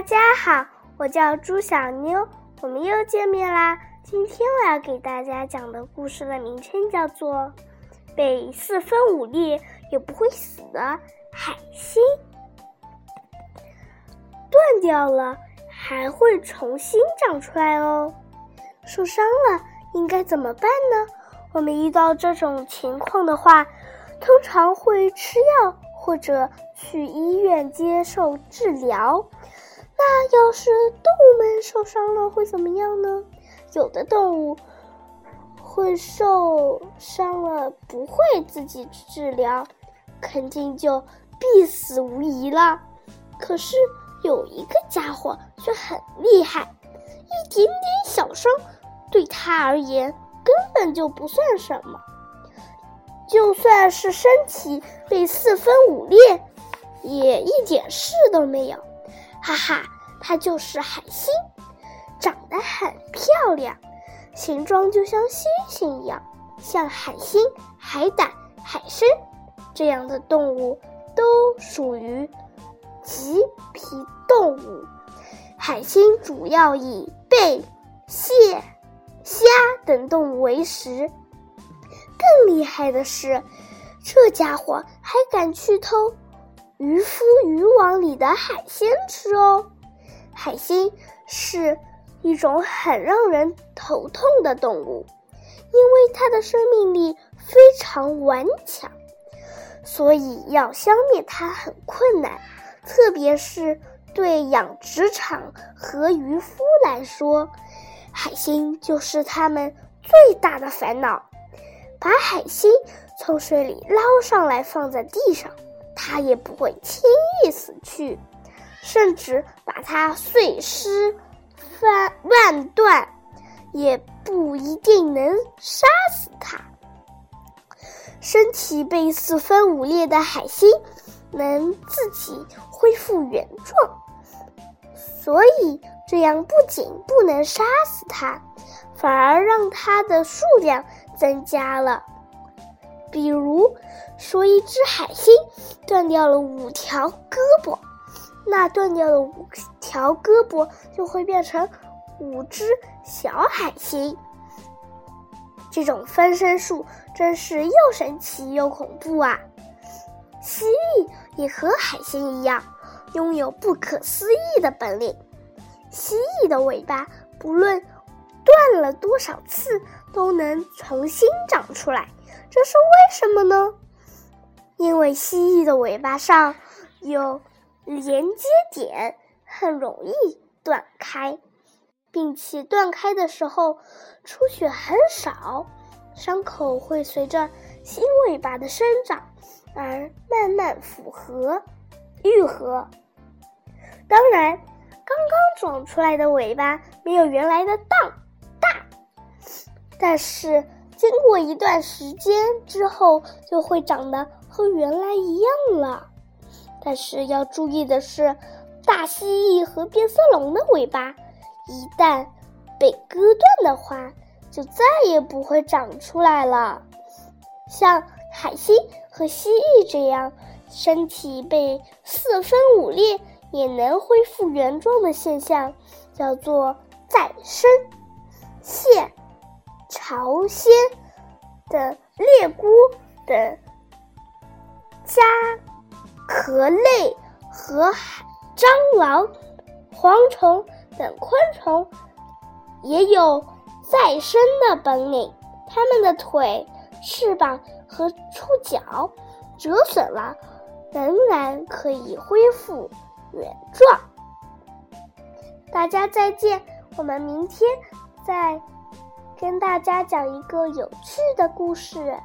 大家好，我叫朱小妞，我们又见面啦。今天我要给大家讲的故事的名称叫做被四分五裂也不会死的海星。断掉了还会重新长出来哦，受伤了应该怎么办呢？我们遇到这种情况的话，通常会吃药或者去医院接受治疗。那要是动物们受伤了会怎么样呢？有的动物会受伤了不会自己治疗，肯定就必死无疑了。可是有一个家伙却很厉害，一点点小伤对他而言根本就不算什么，就算是身体被四分五裂也一点事都没有。哈哈，它就是海星，长得很漂亮，形状就像星星一样，像海星、海胆、海参这样的动物都属于棘皮动物。海星主要以贝、蟹、虾等动物为食。更厉害的是，这家伙还敢去偷渔夫渔网里的海鲜吃哦。海星是一种很让人头痛的动物，因为它的生命力非常顽强，所以要消灭它很困难，特别是对养殖场和渔夫来说，海星就是他们最大的烦恼。把海星从水里捞上来放在地上，它也不会轻易死去，甚至把它碎尸万段也不一定能杀死它。身体被四分五裂的海星能自己恢复原状，所以这样不仅不能杀死它，反而让它的数量增加了。比如说一只海星断掉了5条胳膊，那断掉了5条胳膊就会变成5只小海星。这种分身术真是又神奇又恐怖啊！蜥蜴也和海星一样，拥有不可思议的本领。蜥蜴的尾巴不论断了多少次都能重新长出来，这是为什么呢？因为蜥蜴的尾巴上有连接点，很容易断开，并且断开的时候出血很少，伤口会随着新尾巴的生长而慢慢愈合。当然，刚刚长出来的尾巴没有原来的大，但是经过一段时间之后就会长得和原来一样了。但是要注意的是，大蜥蜴和变色龙的尾巴一旦被割断的话就再也不会长出来了。像海星和蜥蜴这样身体被四分五裂也能恢复原状的现象叫做再生。蟹、朝鲜等鬣菇等甲壳类和蟑螂、蝗虫等昆虫也有再生的本领，它们的腿、翅膀和触角折损了仍然可以恢复原状。大家再见，我们明天再跟大家讲一个有趣的故事。